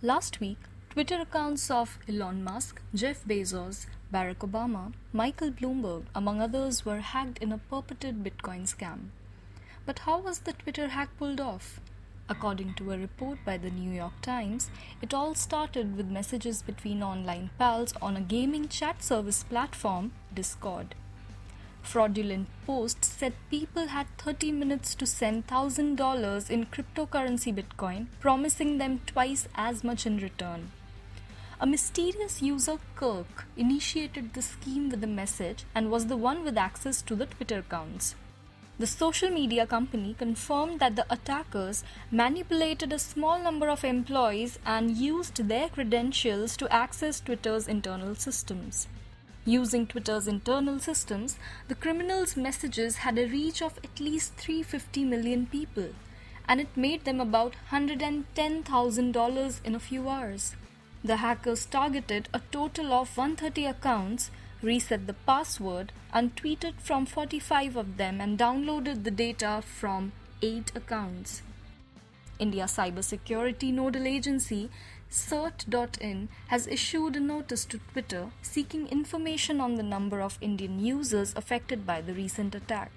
Last week, Twitter accounts of Elon Musk, Jeff Bezos, Barack Obama, Michael Bloomberg, among others, were hacked in a purported Bitcoin scam. But how was the Twitter hack pulled off? According to a report by the New York Times, it all started with messages between online pals on a gaming chat service platform, Discord. Fraudulent posts said people had 30 minutes to send $1,000 in cryptocurrency Bitcoin, promising them twice as much in return. A mysterious user, Kirk, initiated the scheme with the message and was the one with access to the Twitter accounts. The social media company confirmed that the attackers manipulated a small number of employees and used their credentials to access Twitter's internal systems. Using Twitter's internal systems, the criminals' messages had a reach of at least 350 million people, and it made them about $110,000 in a few hours. The hackers targeted a total of 130 accounts, reset the password, and tweeted from 45 of them and downloaded the data from 8 accounts. India's cybersecurity nodal agency, CERT-In, has issued a notice to Twitter seeking information on the number of Indian users affected by the recent attack.